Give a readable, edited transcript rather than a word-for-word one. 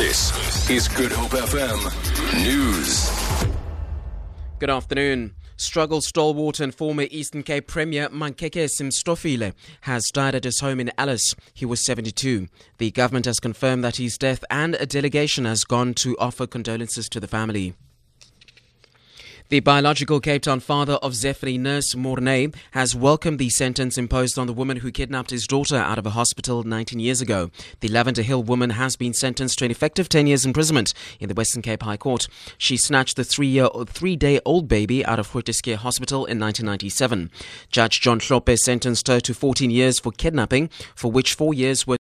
This is Good Hope FM News. Good afternoon. Struggle stalwart and former Eastern Cape Premier Makhenkesi Stofile has died at his home in Alice. He was 72. The government has confirmed that his death, and a delegation has gone to offer condolences to the family. The biological Cape Town father of Zephyr nurse Mornay has welcomed the sentence imposed on the woman who kidnapped his daughter out of a hospital 19 years ago. The Lavender Hill woman has been sentenced to an effective 10 years imprisonment in the Western Cape High Court. She snatched the three-day-old baby out of Huertesquia Hospital in 1997. Judge John Lopez sentenced her to 14 years for kidnapping, for which 4 years were